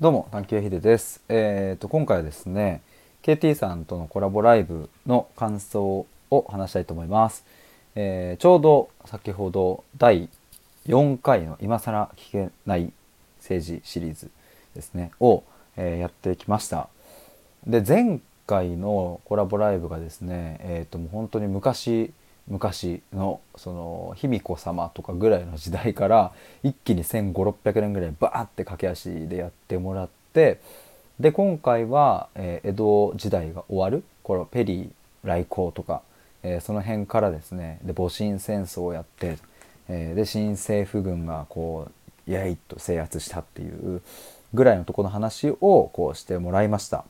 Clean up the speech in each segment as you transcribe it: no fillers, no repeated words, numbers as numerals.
どうも、探求秀です。今回はですね、KT さんとのコラボライブの感想を話したいと思います。ちょうど先ほど第4回の今更聞けない政治シリーズですね、を、やってきました。で、前回のコラボライブがですね、もう本当に昔のその卑弥呼様とかぐらいの時代から一気に1500、1600年ぐらいバーって駆け足でやってもらって、で今回は江戸時代が終わる頃、ペリー来航とかその辺からですね、で戊辰戦争をやって、で新政府軍がこうやいっと制圧したっていうぐらいのところの話をこうしてもらいました。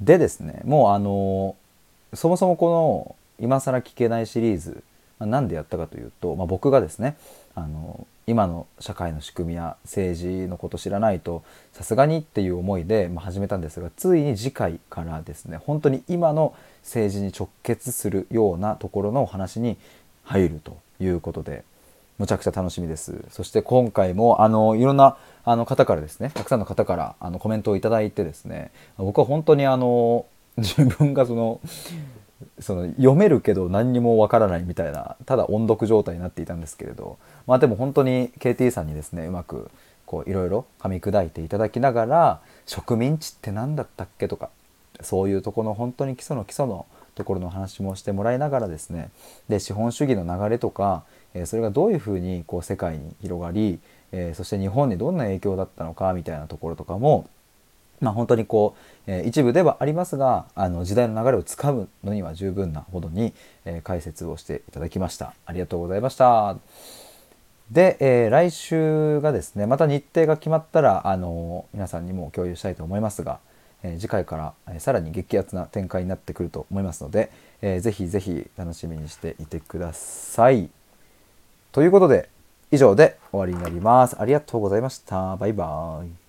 でですね、もうそもそもこの今更聞けないシリーズ、なんでやったかというと、僕がですね、今の社会の仕組みや政治のこと知らないとさすがにっていう思いで、始めたんですが、ついに次回からですね、本当に今の政治に直結するようなところのお話に入るということで、むちゃくちゃ楽しみです。そして今回もいろんな方からですね、たくさんの方からコメントをいただいてですね、僕は本当に自分がその読めるけど何にもわからないみたいな、ただ音読状態になっていたんですけれど、でも本当に KT さんにですね、うまくこういろいろ噛み砕いていただきながら、植民地って何だったっけとか、そういうとこの本当に基礎のところの話もしてもらいながらですね、で資本主義の流れとか、それがどういうふうにこう世界に広がり、そして日本にどんな影響だったのかみたいなところとかも、本当にこう、一部ではありますが、時代の流れをつかむのには十分なほどに、解説をしていただきました。ありがとうございました。で、来週がですね、また日程が決まったら、皆さんにも共有したいと思いますが、次回から、さらに激アツな展開になってくると思いますので、ぜひぜひ楽しみにしていてください。ということで、以上で終わりになります。ありがとうございました。バイバイ。